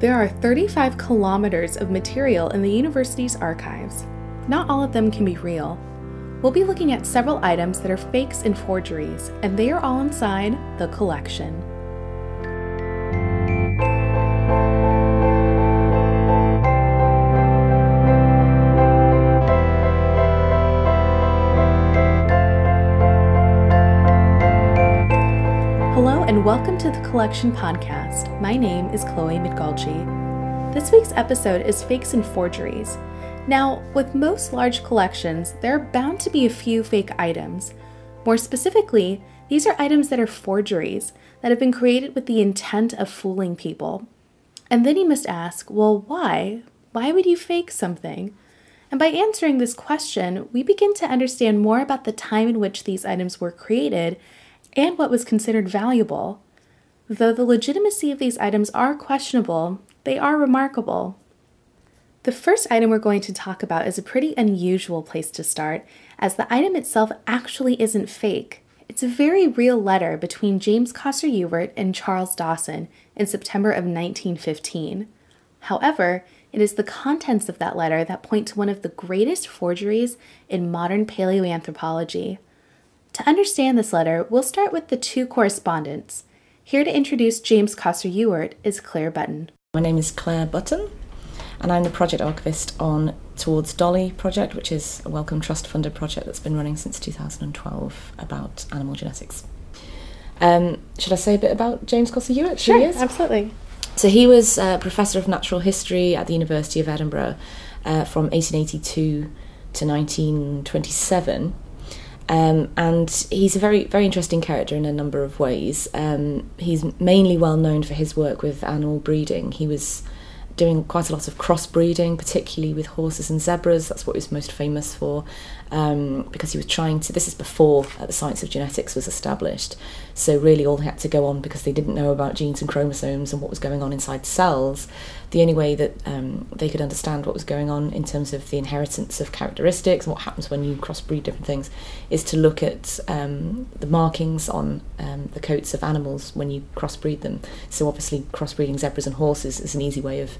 There are 35 kilometers of material in the university's archives. Not all of them can be real. We'll be looking at several items that are fakes and forgeries, and they are all inside the collection. Welcome to The Collection Podcast. My name is Chloe McGulchey. This week's episode is fakes and forgeries. Now, with most large collections, there are bound to be a few fake items. More specifically, these are items that are forgeries, that have been created with the intent of fooling people. And then you must ask, well, why? Why would you fake something? And by answering this question, we begin to understand more about the time in which these items were created and what was considered valuable. Though the legitimacy of these items are questionable, they are remarkable. The first item we're going to talk about is a pretty unusual place to start, as the item itself actually isn't fake. It's a very real letter between James Cossar Hewitt and Charles Dawson in September of 1915. However, it is the contents of that letter that point to one of the greatest forgeries in modern paleoanthropology. To understand this letter, we'll start with the two correspondents. Here to introduce James Cossar Hewitt is Claire Button. My name is Claire Button, and I'm the project archivist on Towards Dolly project, which is a Wellcome Trust funded project that's been running since 2012 about animal genetics. Should I say a bit about James Cossar Hewitt? Sure, absolutely. So he was a professor of natural history at the University of Edinburgh from 1882 to 1927. And he's a very, very interesting character in a number of ways. He's mainly well known for his work with animal breeding. He was doing quite a lot of crossbreeding, particularly with horses and zebras. That's what he was most famous for, because he was trying to... This is before the science of genetics was established. So really all had to go on, because they didn't know about genes and chromosomes and what was going on inside cells. The only way that they could understand what was going on in terms of the inheritance of characteristics and what happens when you crossbreed different things is to look at the markings on the coats of animals when you crossbreed them. So obviously crossbreeding zebras and horses is an easy way of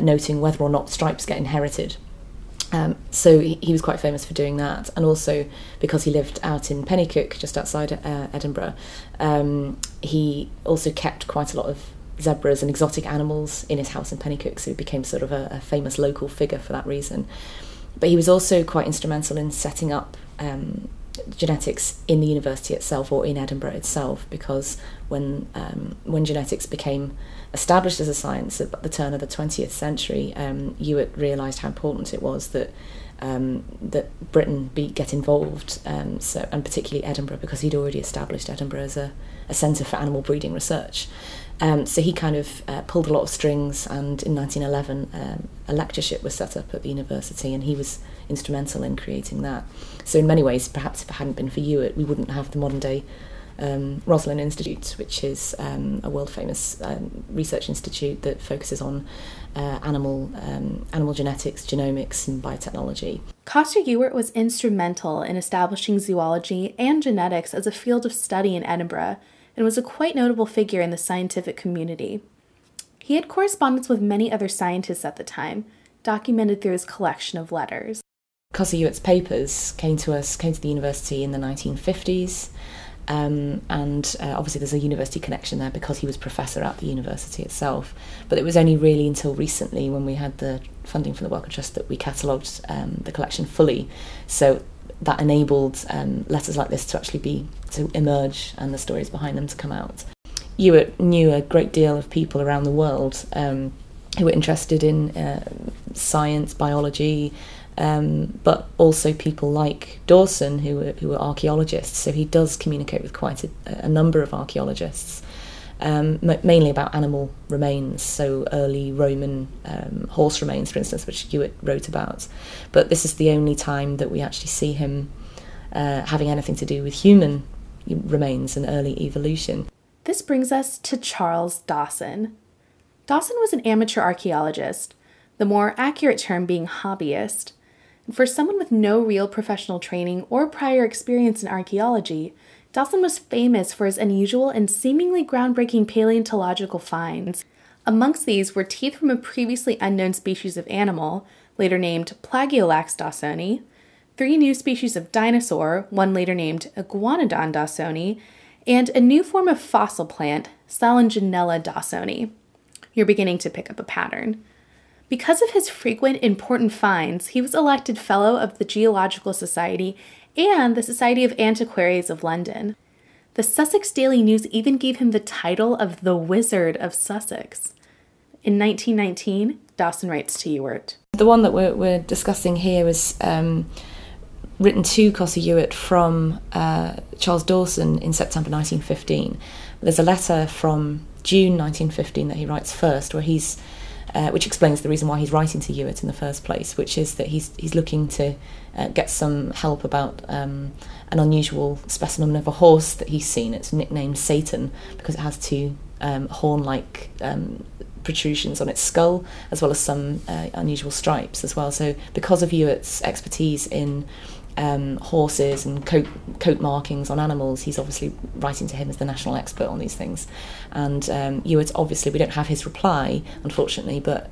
noting whether or not stripes get inherited. So he was quite famous for doing that, and also because he lived out in Pennycook, just outside Edinburgh, he also kept quite a lot of zebras and exotic animals in his house in Pennycook, so he became sort of a famous local figure for that reason. But he was also quite instrumental in setting up genetics in the university itself, or in Edinburgh itself, because when genetics became established as a science at the turn of the 20th century, Hewitt realised how important it was that that Britain get involved, and particularly Edinburgh, because he'd already established Edinburgh as a centre for animal breeding research. So he kind of pulled a lot of strings, and in 1911 a lectureship was set up at the university, and he was instrumental in creating that. So in many ways, perhaps if it hadn't been for Hewitt, we wouldn't have the modern day Roslin Institute, which is a world-famous research institute that focuses on animal genetics, genomics and biotechnology. Cossar Hewitt was instrumental in establishing zoology and genetics as a field of study in Edinburgh, and was a quite notable figure in the scientific community. He had correspondence with many other scientists at the time, documented through his collection of letters. Cossar Hewitt's papers came to the university in the 1950s. Obviously there's a university connection there because he was professor at the university itself. But it was only really until recently, when we had the funding from the Wellcome Trust, that we catalogued the collection fully. So that enabled letters like this to actually emerge and the stories behind them to come out. Hewitt knew a great deal of people around the world who were interested in science, biology, but also people like Dawson, who were archaeologists, so he does communicate with quite a number of archaeologists, mainly about animal remains, so early Roman horse remains, for instance, which Hewitt wrote about. But this is the only time that we actually see him having anything to do with human remains and early evolution. This brings us to Charles Dawson. Dawson was an amateur archaeologist, the more accurate term being hobbyist. For someone with no real professional training or prior experience in archaeology, Dawson was famous for his unusual and seemingly groundbreaking paleontological finds. Amongst these were teeth from a previously unknown species of animal, later named Plagiolax Dawsoni, three new species of dinosaur, one later named Iguanodon Dawsoni, and a new form of fossil plant, Salanginella Dawsoni. You're beginning to pick up a pattern. Because of his frequent important finds, he was elected Fellow of the Geological Society and the Society of Antiquaries of London. The Sussex Daily News even gave him the title of the Wizard of Sussex. In 1919, Dawson writes to Ewart. The one that we're discussing here was written to Cossar Hewitt from Charles Dawson in September 1915. There's a letter from June 1915 that he writes first, where he's which explains the reason why he's writing to Hewitt in the first place, which is that he's looking to get some help about an unusual specimen of a horse that he's seen. It's nicknamed Satan because it has two horn-like protrusions on its skull, as well as some unusual stripes as well. So because of Hewitt's expertise in horses and coat markings on animals, he's obviously writing to him as the national expert on these things. And Ewart, obviously, we don't have his reply, unfortunately, but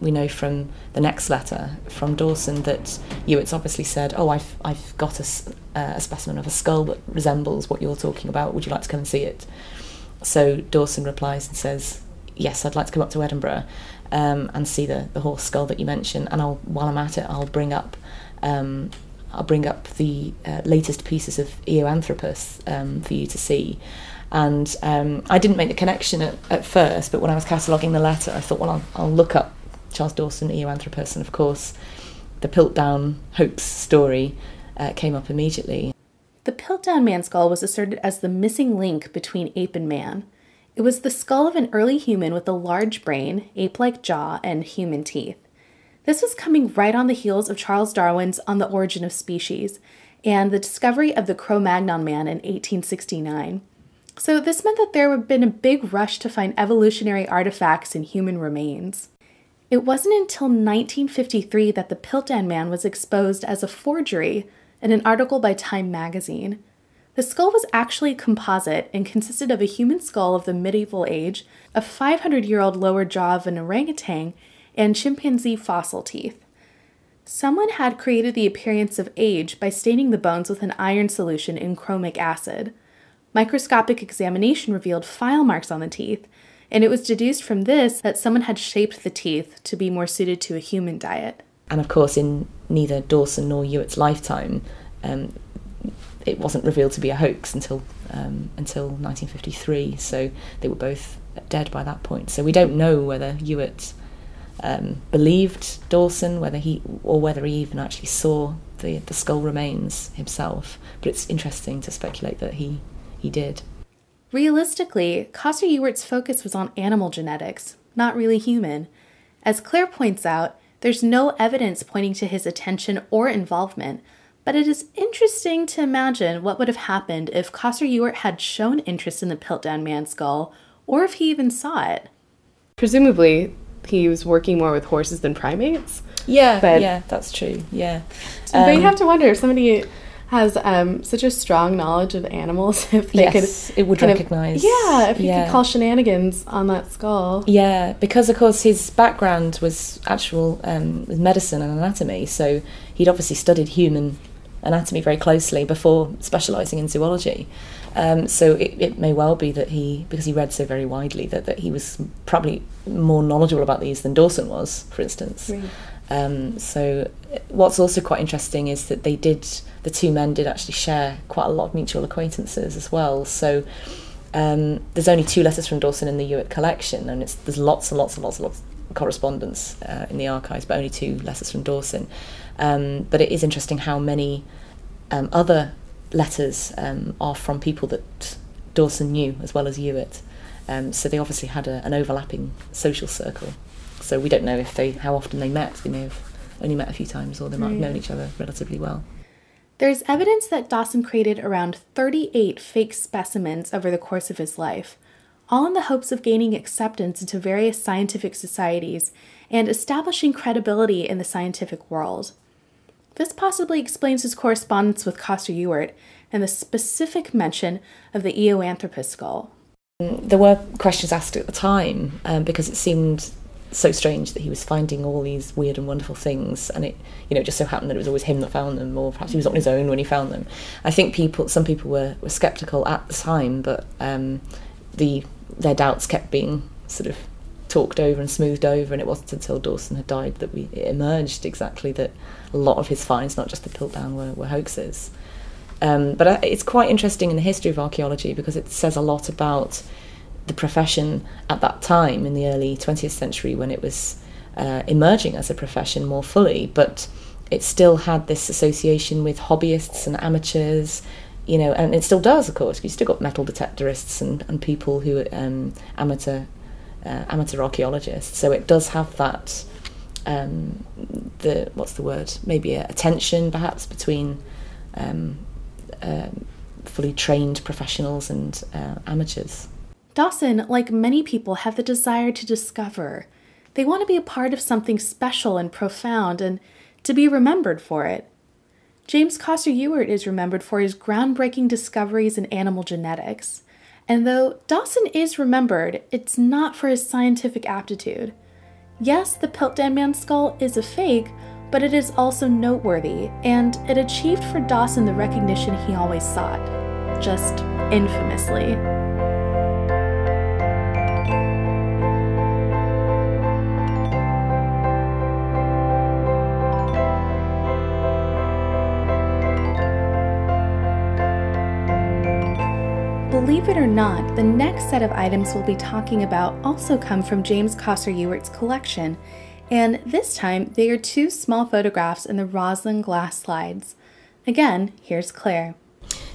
we know from the next letter from Dawson that Ewart's obviously said, "Oh, I've got a specimen of a skull that resembles what you're talking about. Would you like to come and see it?" So Dawson replies and says, "Yes, I'd like to come up to Edinburgh and see the horse skull that you mentioned. And while I'm at it, I'll bring up the latest pieces of Eoanthropus for you to see." And I didn't make the connection at first, but when I was cataloguing the letter, I thought, well, I'll look up Charles Dawson, Eoanthropus, and of course the Piltdown hoax story came up immediately. The Piltdown Man skull was asserted as the missing link between ape and man. It was the skull of an early human with a large brain, ape-like jaw, and human teeth. This was coming right on the heels of Charles Darwin's On the Origin of Species and the discovery of the Cro-Magnon Man in 1869. So this meant that there would have been a big rush to find evolutionary artifacts in human remains. It wasn't until 1953 that the Piltdown Man was exposed as a forgery in an article by Time magazine. The skull was actually a composite and consisted of a human skull of the medieval age, a 500-year-old lower jaw of an orangutan, and chimpanzee fossil teeth. Someone had created the appearance of age by staining the bones with an iron solution in chromic acid. Microscopic examination revealed file marks on the teeth, and it was deduced from this that someone had shaped the teeth to be more suited to a human diet. And of course, in neither Dawson nor Ewart's lifetime, it wasn't revealed to be a hoax until 1953, so they were both dead by that point. So we don't know whether Ewart believed Dawson, whether he even actually saw the skull remains himself, but it's interesting to speculate that he did. Realistically, Cossar Hewitt's focus was on animal genetics, not really human. As Claire points out, there's no evidence pointing to his attention or involvement, but it is interesting to imagine what would have happened if Cossar Hewitt had shown interest in the Piltdown Man skull, or if he even saw it. Presumably, he was working more with horses than primates. Yeah, that's true. Yeah. So they have to wonder if somebody has such a strong knowledge of animals, if they could, it would recognize. Yeah, if you could call shenanigans on that skull. Yeah, because of course his background was actual medicine and anatomy, so he'd obviously studied human anatomy very closely before specialising in zoology. So it may well be that because he read so very widely, that he was probably more knowledgeable about these than Dawson was, for instance. Right. So what's also quite interesting is that the two men did actually share quite a lot of mutual acquaintances as well. So there's only two letters from Dawson in the Hewitt collection, and there's lots and lots and lots and lots of correspondence in the archives, but only two letters from Dawson. But it is interesting how many other letters are from people that Dawson knew as well as Hewitt, so they obviously had an overlapping social circle. So we don't know how often they met. They may have only met a few times, or they might have known each other relatively well. There's evidence that Dawson created around 38 fake specimens over the course of his life, all in the hopes of gaining acceptance into various scientific societies and establishing credibility in the scientific world. This possibly explains his correspondence with Cossar Hewitt and the specific mention of the Eoanthropus skull. There were questions asked at the time because it seemed so strange that he was finding all these weird and wonderful things, and it, you know, just so happened that it was always him that found them, or perhaps he was on his own when he found them. I think some people were sceptical at the time, but their doubts kept being sort of talked over and smoothed over, and it wasn't until Dawson had died that it emerged exactly that a lot of his finds, not just the Piltdown, were hoaxes. But it's quite interesting in the history of archaeology because it says a lot about the profession at that time in the early 20th century when it was emerging as a profession more fully, but it still had this association with hobbyists and amateurs, you know, and it still does, of course. You've still got metal detectorists and people who are amateur archaeologists, so it does have that, a tension perhaps between fully trained professionals and amateurs. Dawson, like many people, have the desire to discover. They want to be a part of something special and profound and to be remembered for it. James Cossar Hewitt is remembered for his groundbreaking discoveries in animal genetics. And though Dawson is remembered, it's not for his scientific aptitude. Yes, the Piltdown Man skull is a fake, but it is also noteworthy, and it achieved for Dawson the recognition he always sought, just infamously. Believe it or not, the next set of items we'll be talking about also come from James Cossar Hewitt's collection, and this time they are two small photographs in the Roslin glass slides. Again, here's Claire.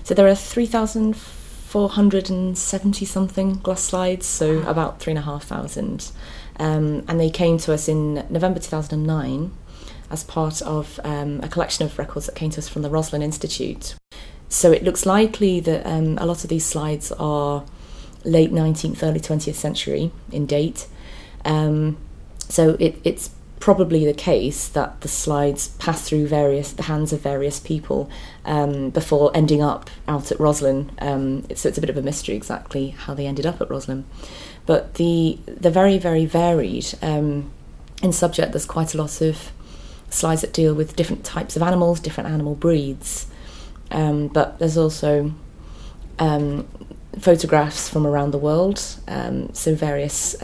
So there are 3,470 something glass slides, so about 3,500. And they came to us in November 2009 as part of a collection of records that came to us from the Roslin Institute. So it looks likely that a lot of these slides are late 19th, early 20th century in date. So it's probably the case that the slides pass through the hands of various people before ending up out at Roslin. So it's a bit of a mystery exactly how they ended up at Roslin. But they're very, very varied. In subject, there's quite a lot of slides that deal with different types of animals, different animal breeds. But there's also photographs from around the world, so various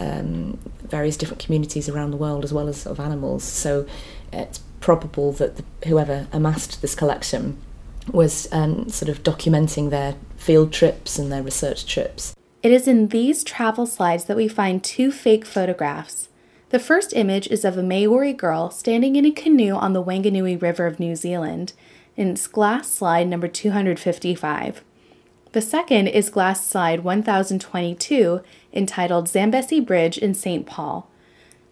different communities around the world as well as of animals. So it's probable that whoever amassed this collection was sort of documenting their field trips and their research trips. It is in these travel slides that we find two fake photographs. The first image is of a Maori girl standing in a canoe on the Wanganui River of New Zealand, in glass slide number 255. The second is glass slide 1022, entitled Zambesi Bridge in St. Paul.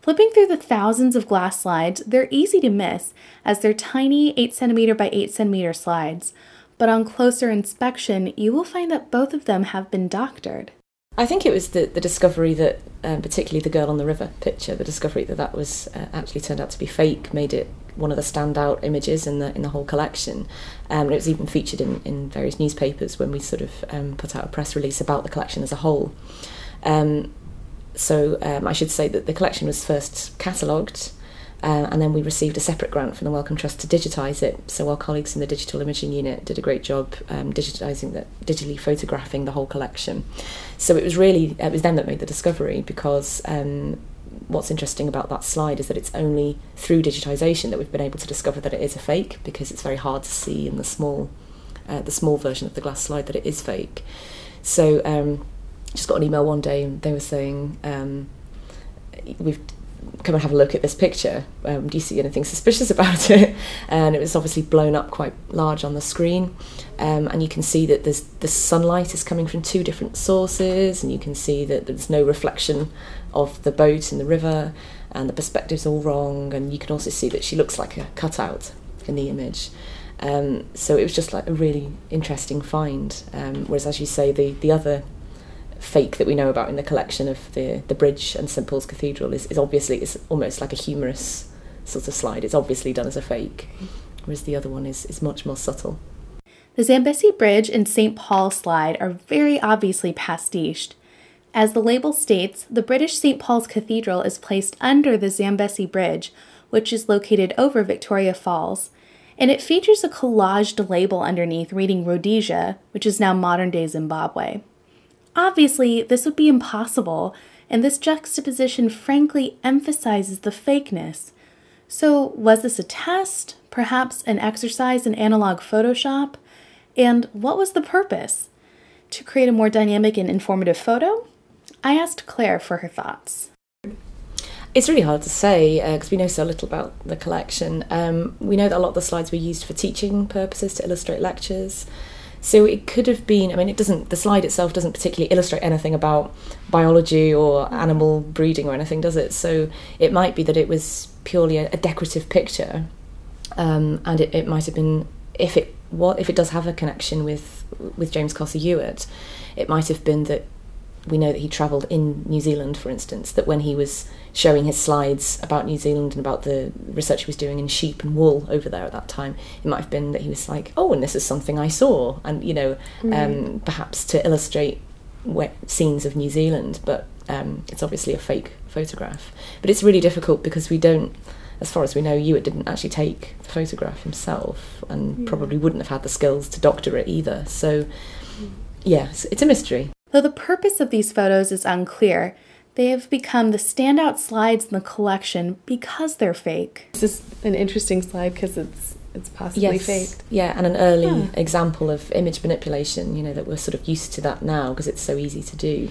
Flipping through the thousands of glass slides, they're easy to miss as they're tiny 8cm by 8cm slides, but on closer inspection, you will find that both of them have been doctored. I think it was the discovery that, particularly the girl on the river picture, the discovery that was actually turned out to be fake made it one of the standout images in the whole collection. And it was even featured in various newspapers when we sort of put out a press release about the collection as a whole. I should say that the collection was first catalogued, and then we received a separate grant from the Wellcome Trust to digitise it. So our colleagues in the digital imaging unit did a great job digitally photographing the whole collection. So it was really, it was them that made the discovery, because what's interesting about that slide is that it's only through digitisation that we've been able to discover that it is a fake, because it's very hard to see in the small version of the glass slide that it is fake. So just got an email one day and they were saying, we've come and have a look at this picture, do you see anything suspicious about it? And it was obviously blown up quite large on the screen, and you can see that the sunlight is coming from two different sources, and you can see that there's no reflection of the boat in the river, and the perspective's all wrong, and you can also see that she looks like a cutout in the image. So it was just like a really interesting find, whereas, as you say, the other fake that we know about in the collection of the bridge and St Paul's Cathedral is obviously, it's almost like a humorous sort of slide. It's obviously done as a fake, whereas the other one is much more subtle. The Zambesi Bridge and St Paul slide are very obviously pastiched. As the label states, the British St. Paul's Cathedral is placed under the Zambesi Bridge, which is located over Victoria Falls, and it features a collaged label underneath reading Rhodesia, which is now modern-day Zimbabwe. Obviously, this would be impossible, and this juxtaposition frankly emphasizes the fakeness. So, was this a test? Perhaps an exercise in analog Photoshop? And what was the purpose? To create a more dynamic and informative photo? I asked Claire for her thoughts. It's really hard to say because we know so little about the collection. We know that a lot of the slides were used for teaching purposes to illustrate lectures. So it could have been, the slide itself doesn't particularly illustrate anything about biology or animal breeding or anything, does it? So it might be that it was purely a decorative picture, and it might have been, if it does have a connection with James Cossar Hewitt, it might have been that we know that he travelled in New Zealand, for instance, that when he was showing his slides about New Zealand and about the research he was doing in sheep and wool over there at that time, it might have been that he was like, oh, and this is something I saw, and, perhaps to illustrate scenes of New Zealand, but it's obviously a fake photograph. But it's really difficult because we don't, as far as we know, Hewitt didn't actually take the photograph himself and probably wouldn't have had the skills to doctor it either. So, yes, it's a mystery. Though the purpose of these photos is unclear, they have become the standout slides in the collection because they're fake. It's just an interesting slide because it's possibly faked. Yeah, and an early example of image manipulation, that we're sort of used to that now because it's so easy to do.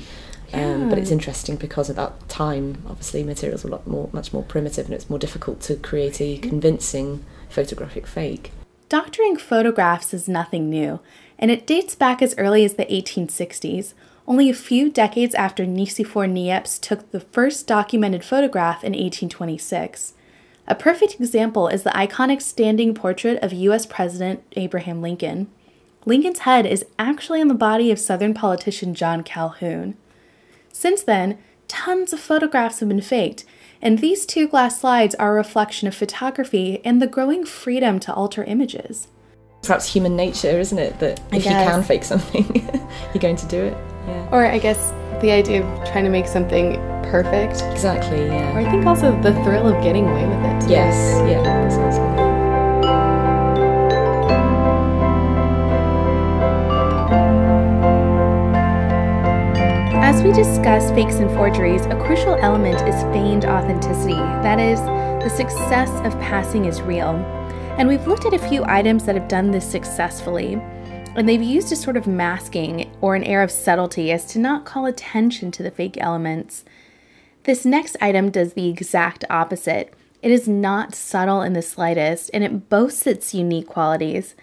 But it's interesting because at that time, obviously, materials were much more primitive and it's more difficult to create a convincing photographic fake. Doctoring photographs is nothing new, and it dates back as early as the 1860s, only a few decades after Nicéphore Niépce took the first documented photograph in 1826. A perfect example is the iconic standing portrait of U.S. President Abraham Lincoln. Lincoln's head is actually on the body of Southern politician John Calhoun. Since then, tons of photographs have been faked, and these two glass slides are a reflection of photography and the growing freedom to alter images. Perhaps human nature, isn't it? That if you can fake something, you're going to do it. Yeah. Or I guess the idea of trying to make something perfect. Exactly, yeah. Or I think also the thrill of getting away with it too. Yes, yeah, that sounds good. As we discuss fakes and forgeries, a crucial element is feigned authenticity. That is, the success of passing is real. And we've looked at a few items that have done this successfully, and they've used a sort of masking or an air of subtlety as to not call attention to the fake elements. This next item does the exact opposite. It is not subtle in the slightest, and it boasts its unique qualities.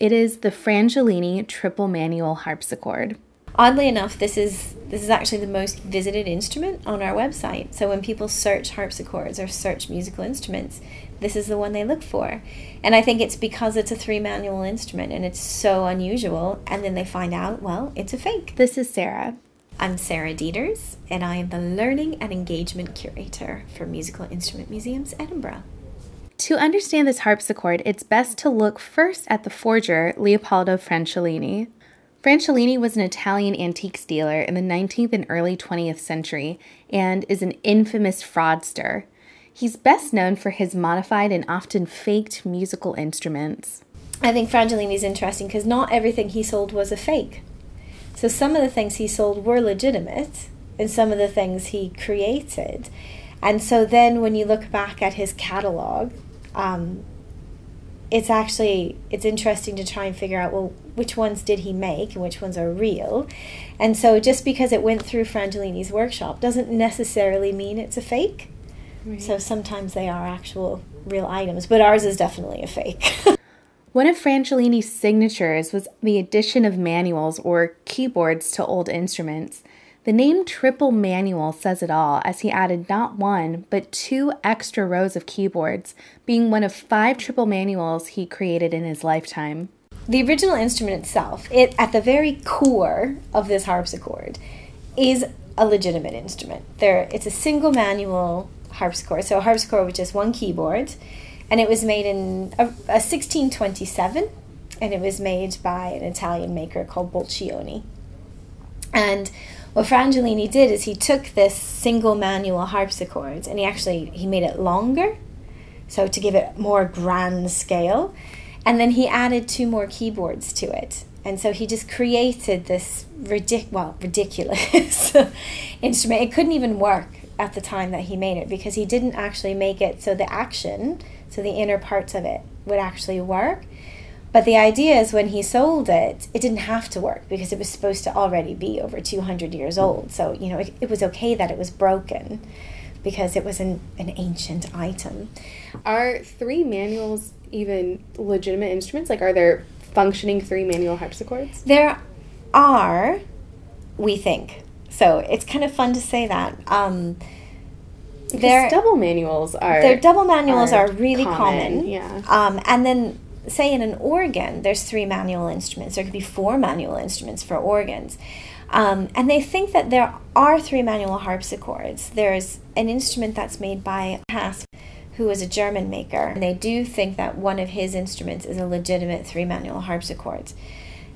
It is the Franciolini triple manual harpsichord. Oddly enough, this is actually the most visited instrument on our website. So when people search harpsichords or search musical instruments, this is the one they look for. And I think it's because it's a three-manual instrument and it's so unusual. And then they find out, well, it's a fake. This is Sarah. I'm Sarah Dieters, and I am the Learning and Engagement Curator for Musical Instrument Museums, Edinburgh. To understand this harpsichord, it's best to look first at the forger, Leopoldo Franciolini. Franciolini was an Italian antiques dealer in the 19th and early 20th century and is an infamous fraudster. He's best known for his modified and often faked musical instruments. I think Franciolini is interesting because not everything he sold was a fake. So some of the things he sold were legitimate and some of the things he created. And so then when you look back at his catalog, it's interesting to try and figure out, well, which ones did he make and which ones are real? And so just because it went through Franciolini's workshop doesn't necessarily mean it's a fake. Right. So sometimes they are actual real items, but ours is definitely a fake. One of Franciolini's signatures was the addition of manuals or keyboards to old instruments. The name triple manual says it all, as he added not one, but two extra rows of keyboards, being one of 5 triple manuals he created in his lifetime. The original instrument itself, at the very core of this harpsichord, is a legitimate instrument. It's a single manual harpsichord, so a harpsichord with just one keyboard, and it was made in 1627, and it was made by an Italian maker called Boccioni. And What Franciolini did is he took this single manual harpsichord and he made it longer, so to give it more grand scale, and then he added two more keyboards to it. And so he just created this ridiculous instrument. It couldn't even work at the time that he made it, because he didn't actually make it so the action, so the inner parts of it would actually work. But the idea is when he sold it, it didn't have to work because it was supposed to already be over 200 years old. So, it was okay that it was broken because it was an ancient item. Are three manuals even legitimate instruments? Like, are there functioning three manual harpsichords? There are, we think. So it's kind of fun to say that. Because double manuals are... Their double manuals are really common. Yeah. And then... say in an organ, there's three manual instruments. There could be four manual instruments for organs. And they think that there are three manual harpsichords. There's an instrument that's made by Haas, who is a German maker. And they do think that one of his instruments is a legitimate three manual harpsichord.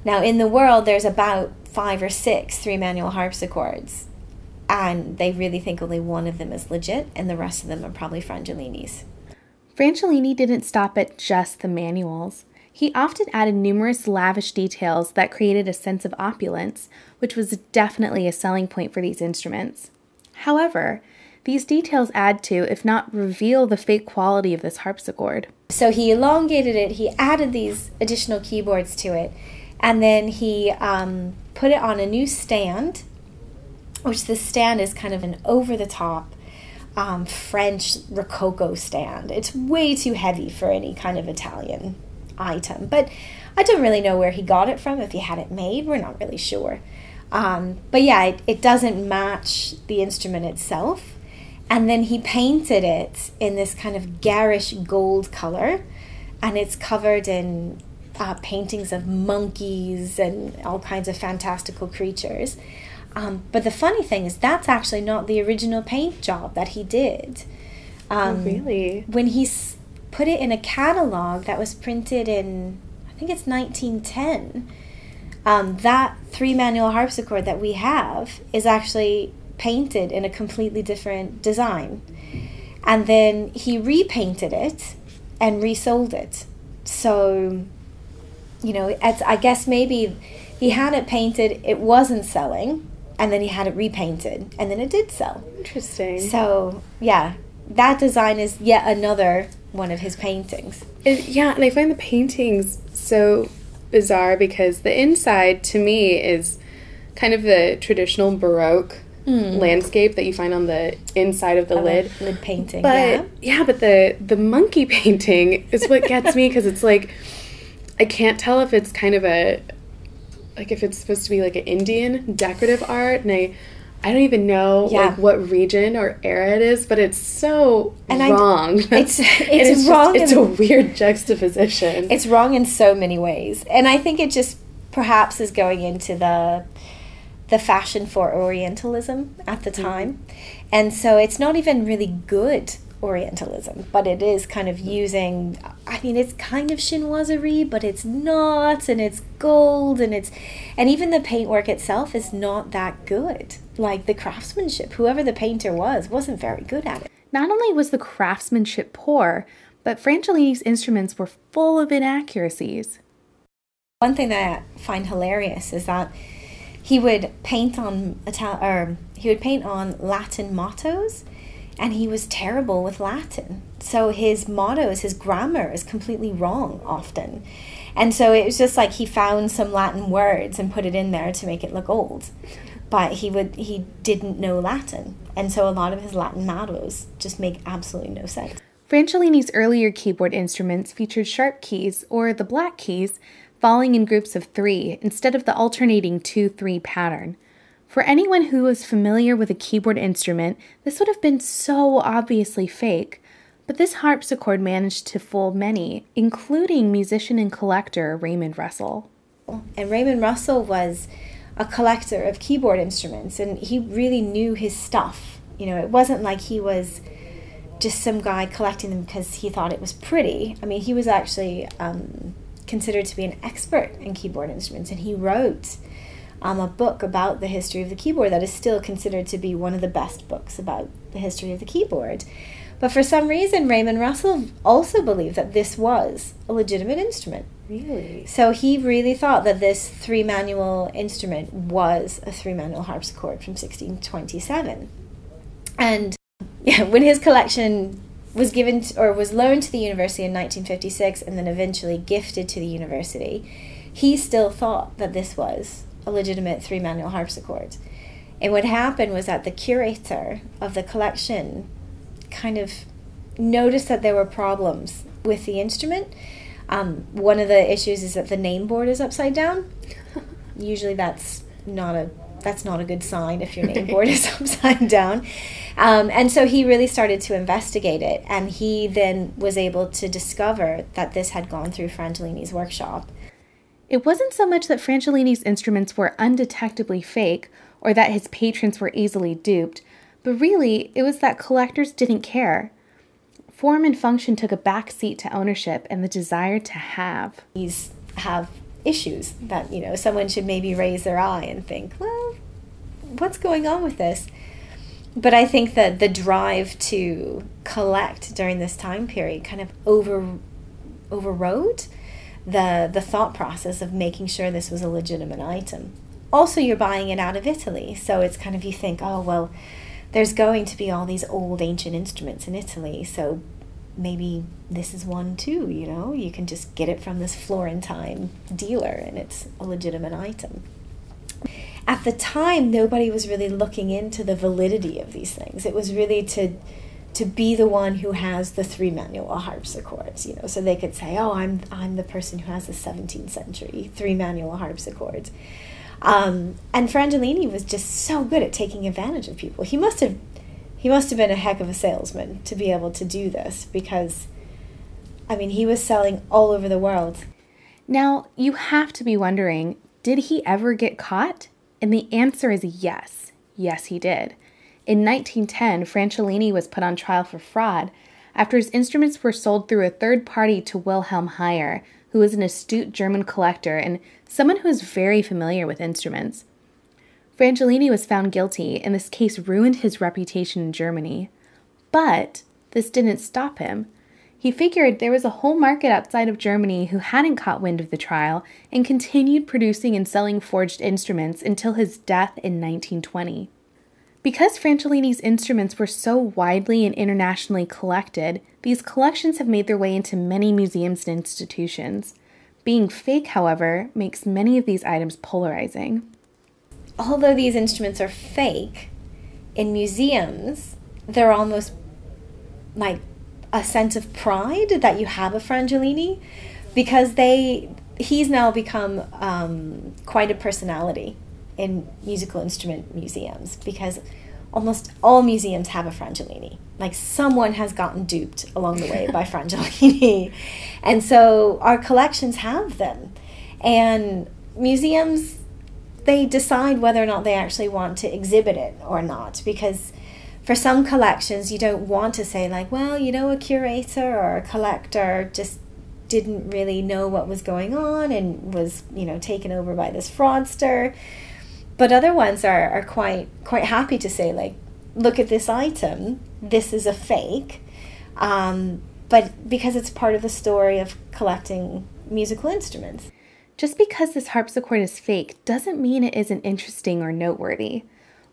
Now, in the world, there's about 5 or 6 three manual harpsichords. And they really think only one of them is legit, and the rest of them are probably Franciolini's. Franciolini didn't stop at just the manuals. He often added numerous lavish details that created a sense of opulence, which was definitely a selling point for these instruments. However, these details add to, if not reveal, the fake quality of this harpsichord. So he elongated it, he added these additional keyboards to it, and then he put it on a new stand, which this stand is kind of an over-the-top, French Rococo stand. It's way too heavy for any kind of Italian item, but I don't really know where he got it from. If he had it made, we're not really sure. But yeah, it doesn't match the instrument itself. And then he painted it in this kind of garish gold color, and it's covered in paintings of monkeys and all kinds of fantastical creatures. But the funny thing is that's actually not the original paint job that he did. Really? When he put it in a catalog that was printed in, I think it's 1910, that three manual harpsichord that we have is actually painted in a completely different design. And then he repainted it and resold it. So, I guess maybe he had it painted, it wasn't selling, and then he had it repainted, and then it did sell. Interesting. So, yeah, that design is yet another one of his paintings. And I find the paintings so bizarre because the inside, to me, is kind of the traditional Baroque landscape that you find on the inside of the lid. Lid painting, but the monkey painting is what gets me, because it's like, I can't tell if it's kind of if it's supposed to be like an Indian decorative art, and I don't even know what region or era it is, but it's so wrong. It's wrong. It's a weird juxtaposition. It's wrong in so many ways, and I think it just perhaps is going into the fashion for Orientalism at the time, and so it's not even really good Orientalism, but it is kind of using, it's kind of chinoiserie, but it's not, and it's gold, and even the paintwork itself is not that good. Like, the craftsmanship, whoever the painter was, wasn't very good at it. Not only was the craftsmanship poor, but Franciolini's instruments were full of inaccuracies. One thing that I find hilarious is that he would paint on Latin mottos. And he was terrible with Latin. So his mottos, his grammar is completely wrong often. And so it was just like he found some Latin words and put it in there to make it look old. But he didn't know Latin. And so a lot of his Latin mottos just make absolutely no sense. Franciolini's earlier keyboard instruments featured sharp keys, or the black keys, falling in groups of 3 instead of the alternating 2-3 pattern. For anyone who was familiar with a keyboard instrument, this would have been so obviously fake, but this harpsichord managed to fool many, including musician and collector Raymond Russell. And Raymond Russell was a collector of keyboard instruments, and he really knew his stuff. It wasn't like he was just some guy collecting them because he thought it was pretty. He was actually considered to be an expert in keyboard instruments, and he wrote a book about the history of the keyboard that is still considered to be one of the best books about the history of the keyboard. But for some reason, Raymond Russell also believed that this was a legitimate instrument. Really? So he really thought that this three-manual instrument was a three-manual harpsichord from 1627. And yeah, when his collection was given was loaned to the university in 1956 and then eventually gifted to the university, he still thought that this was a legitimate three-manual harpsichord. And what happened was that the curator of the collection kind of noticed that there were problems with the instrument. One of the issues is that the name board is upside down. Usually that's not a good sign if your name board is upside down. And so he really started to investigate it, and he then was able to discover that this had gone through Franciolini's workshop. It wasn't so much that Franciolini's instruments were undetectably fake or that his patrons were easily duped, but really it was that collectors didn't care. Form and function took a back seat to ownership and the desire to have. These have issues that, you know, someone should maybe raise their eye and think, well, what's going on with this? But I think that the drive to collect during this time period kind of overrode the thought process of making sure this was a legitimate item. Also, you're buying it out of Italy, so it's kind of, you think, oh, well, there's going to be all these old ancient instruments in Italy, so maybe this is one too, you know? You can just get it from this Florentine dealer and it's a legitimate item. At the time, nobody was really looking into the validity of these things. It was really to be the one who has the three-manual harpsichords, you know? So they could say, oh, I'm the person who has the 17th century three-manual harpsichord. And Franciolini was just so good at taking advantage of people. He must have been a heck of a salesman to be able to do this, because, I mean, he was selling all over the world. Now, you have to be wondering, did he ever get caught? And the answer is yes. Yes, he did. In 1910, Franciolini was put on trial for fraud after his instruments were sold through a third party to Wilhelm Heyer, who was an astute German collector and someone who was very familiar with instruments. Franciolini was found guilty, and this case ruined his reputation in Germany. But this didn't stop him. He figured there was a whole market outside of Germany who hadn't caught wind of the trial and continued producing and selling forged instruments until his death in 1920. Because Franciolini's instruments were so widely and internationally collected, these collections have made their way into many museums and institutions. Being fake, however, makes many of these items polarizing. Although these instruments are fake, in museums, they're almost like a sense of pride that you have a Franciolini, because he's now become quite a personality in musical instrument museums, because almost all museums have a Franciolini. Like, someone has gotten duped along the way by Franciolini. And so our collections have them. And museums, they decide whether or not they actually want to exhibit it or not, because for some collections, you don't want to say, like, well, you know, a curator or a collector just didn't really know what was going on and was, you know, taken over by this fraudster. But other ones are quite happy to say, like, look at this item, this is a fake, but because it's part of the story of collecting musical instruments. Just because this harpsichord is fake doesn't mean it isn't interesting or noteworthy.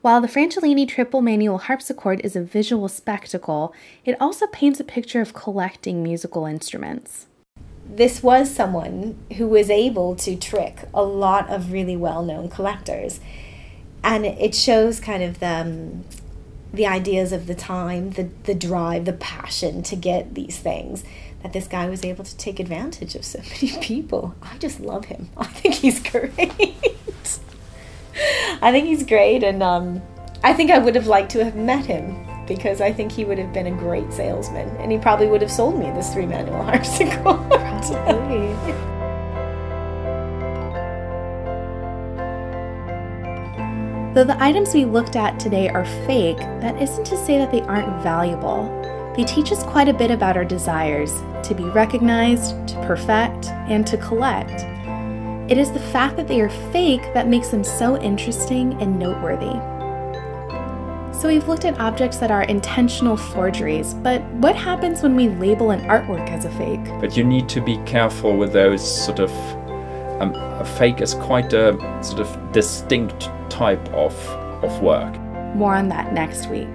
While the Franciolini triple manual harpsichord is a visual spectacle, it also paints a picture of collecting musical instruments. This was someone who was able to trick a lot of really well-known collectors. And it shows kind of the ideas of the time, the drive, the passion to get these things, that this guy was able to take advantage of so many people. I just love him. I think he's great. I think he's great, and I think I would have liked to have met him, because I think he would have been a great salesman, and he probably would have sold me this three-manual harpsichord. Probably. Though the items we looked at today are fake, that isn't to say that they aren't valuable. They teach us quite a bit about our desires to be recognized, to perfect, and to collect. It is the fact that they are fake that makes them so interesting and noteworthy. So we've looked at objects that are intentional forgeries, but what happens when we label an artwork as a fake? But you need to be careful with those sort of... a fake is quite a sort of distinct type of work. More on that next week.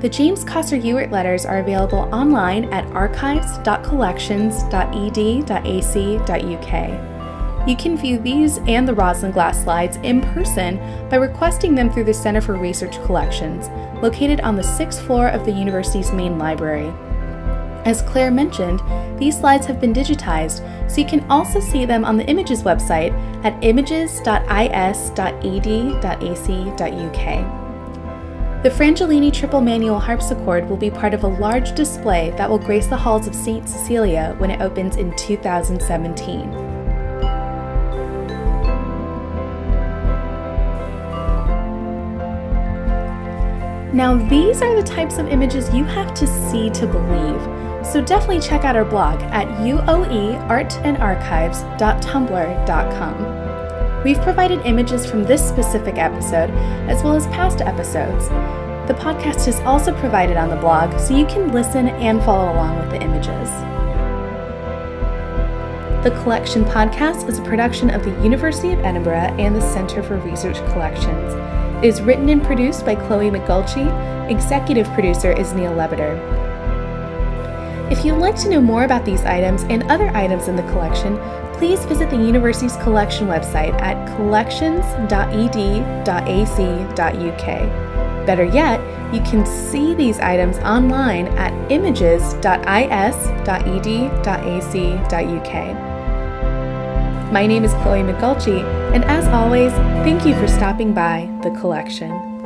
The James Cossar Hewitt letters are available online at archives.collections.ed.ac.uk. You can view these and the Roslin Glass slides in person by requesting them through the Centre for Research Collections, located on the 6th floor of the university's main library. As Claire mentioned, these slides have been digitized, so you can also see them on the Images website at images.is.ed.ac.uk. The Franciolini triple manual harpsichord will be part of a large display that will grace the halls of St. Cecilia when it opens in 2017. Now these are the types of images you have to see to believe, so definitely check out our blog at uoeartandarchives.tumblr.com. We've provided images from this specific episode, as well as past episodes. The podcast is also provided on the blog, so you can listen and follow along with the images. The Collection Podcast is a production of the University of Edinburgh and the Centre for Research Collections. It is written and produced by Chloe McGulchey. Executive producer is Neil Lebeter. If you'd like to know more about these items and other items in the collection, please visit the university's collection website at collections.ed.ac.uk. Better yet, you can see these items online at images.is.ed.ac.uk. My name is Chloe McGulchey, and as always, thank you for stopping by The Collection.